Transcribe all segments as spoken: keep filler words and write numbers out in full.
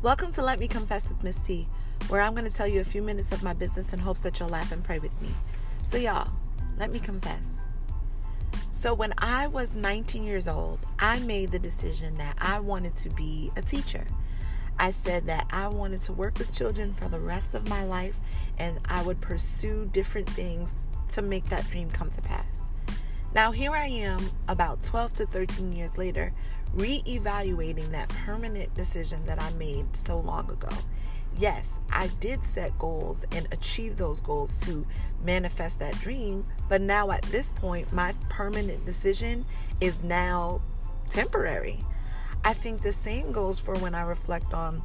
Welcome to Let Me Confess with Miss T, where I'm going to tell you a few minutes of my business in hopes that you'll laugh and pray with me. So y'all, let me confess. So when I was nineteen years old, I made the decision that I wanted to be a teacher. I said that I wanted to work with children for the rest of my life, and I would pursue different things to make that dream come to pass. Now here I am, about twelve to thirteen years later, re-evaluating that permanent decision that I made so long ago. Yes, I did set goals and achieve those goals to manifest that dream, but now at this point, my permanent decision is now temporary. I think the same goes for when I reflect on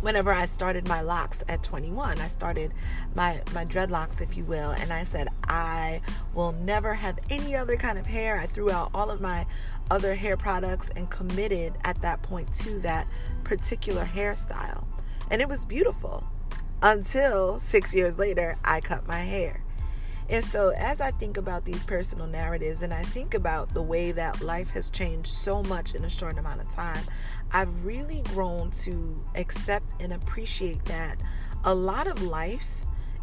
whenever I started my locks at twenty-one. I started my, my dreadlocks, if you will, and I said, I will never have any other kind of hair. I threw out all of my other hair products and committed at that point to that particular hairstyle. And it was beautiful until six years later, I cut my hair. And so as I think about these personal narratives and I think about the way that life has changed so much in a short amount of time, I've really grown to accept and appreciate that a lot of life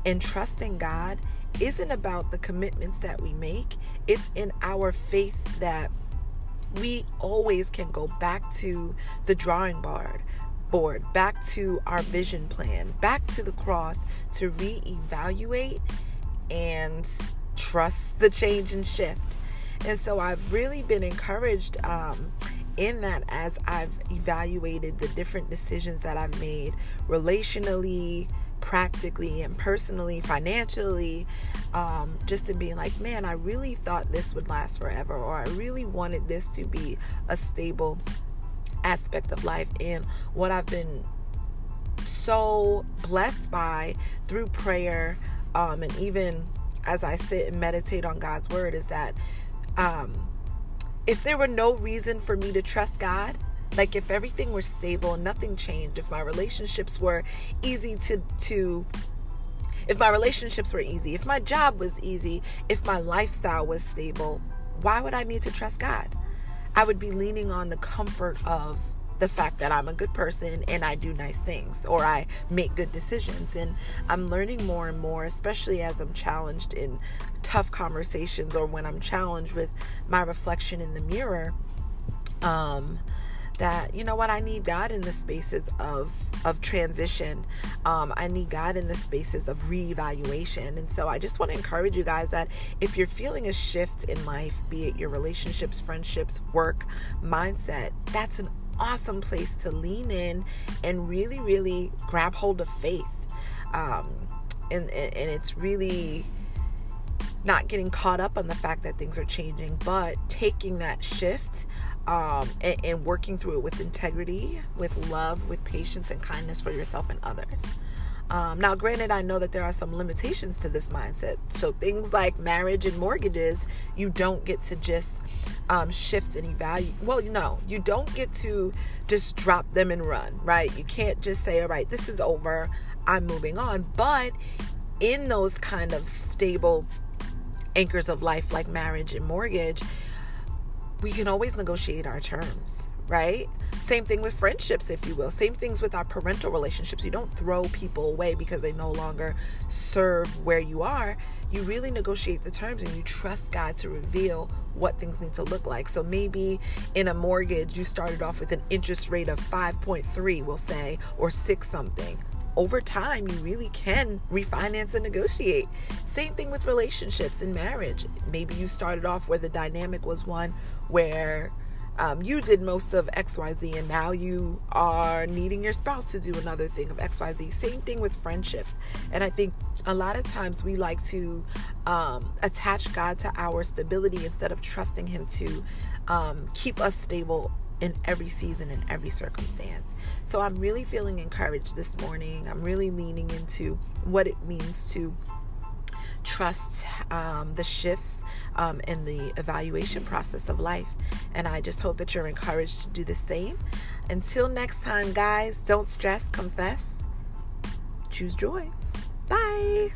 and trusting God isn't about the commitments that we make. It's in our faith that we always can go back to the drawing board. board, back to our vision plan, back to the cross to reevaluate and trust the change and shift. And so I've really been encouraged um, in that as I've evaluated the different decisions that I've made relationally, practically, and personally, financially, um, just in being like, man, I really thought this would last forever, or I really wanted this to be a stable aspect of life. And what I've been so blessed by through prayer um, and even as I sit and meditate on God's word is that um, if there were no reason for me to trust God, like if everything were stable, nothing changed, if my relationships were easy to to if my relationships were easy, if my job was easy, if my lifestyle was stable, why would I need to trust God? I would be leaning on the comfort of the fact that I'm a good person and I do nice things or I make good decisions. And I'm learning more and more, especially as I'm challenged in tough conversations or when I'm challenged with my reflection in the mirror, um, that, you know what, I need God in the spaces of, of transition. Um, I need God in the spaces of reevaluation. And so I just want to encourage you guys that if you're feeling a shift in life, be it your relationships, friendships, work, mindset, that's an awesome place to lean in and really, really grab hold of faith. Um, and, and it's really not getting caught up on the fact that things are changing, but taking that shift Um, and, and working through it with integrity, with love, with patience and kindness for yourself and others. Um, now, granted, I know that there are some limitations to this mindset. So things like marriage and mortgages, you don't get to just um, shift and evaluate. Well, you know, you don't get to just drop them and run, right? You can't just say, all right, this is over, I'm moving on. But in those kind of stable anchors of life like marriage and mortgage, we can always negotiate our terms, right? Same thing with friendships, if you will. Same things with our parental relationships. You don't throw people away because they no longer serve where you are. You really negotiate the terms and you trust God to reveal what things need to look like. So maybe in a mortgage, you started off with an interest rate of five point three, we'll say, or six something. Over time, you really can refinance and negotiate. Same thing with relationships and marriage. Maybe you started off where the dynamic was one where um, you did most of X Y Z and now you are needing your spouse to do another thing of X Y Z. Same thing with friendships. And I think a lot of times we like to um, attach God to our stability instead of trusting Him to um, keep us stable in every season, in every circumstance. So I'm really feeling encouraged this morning. I'm really leaning into what it means to trust um, the shifts um, in the evaluation process of life. And I just hope that you're encouraged to do the same. Until next time, guys, don't stress, confess, choose joy. Bye.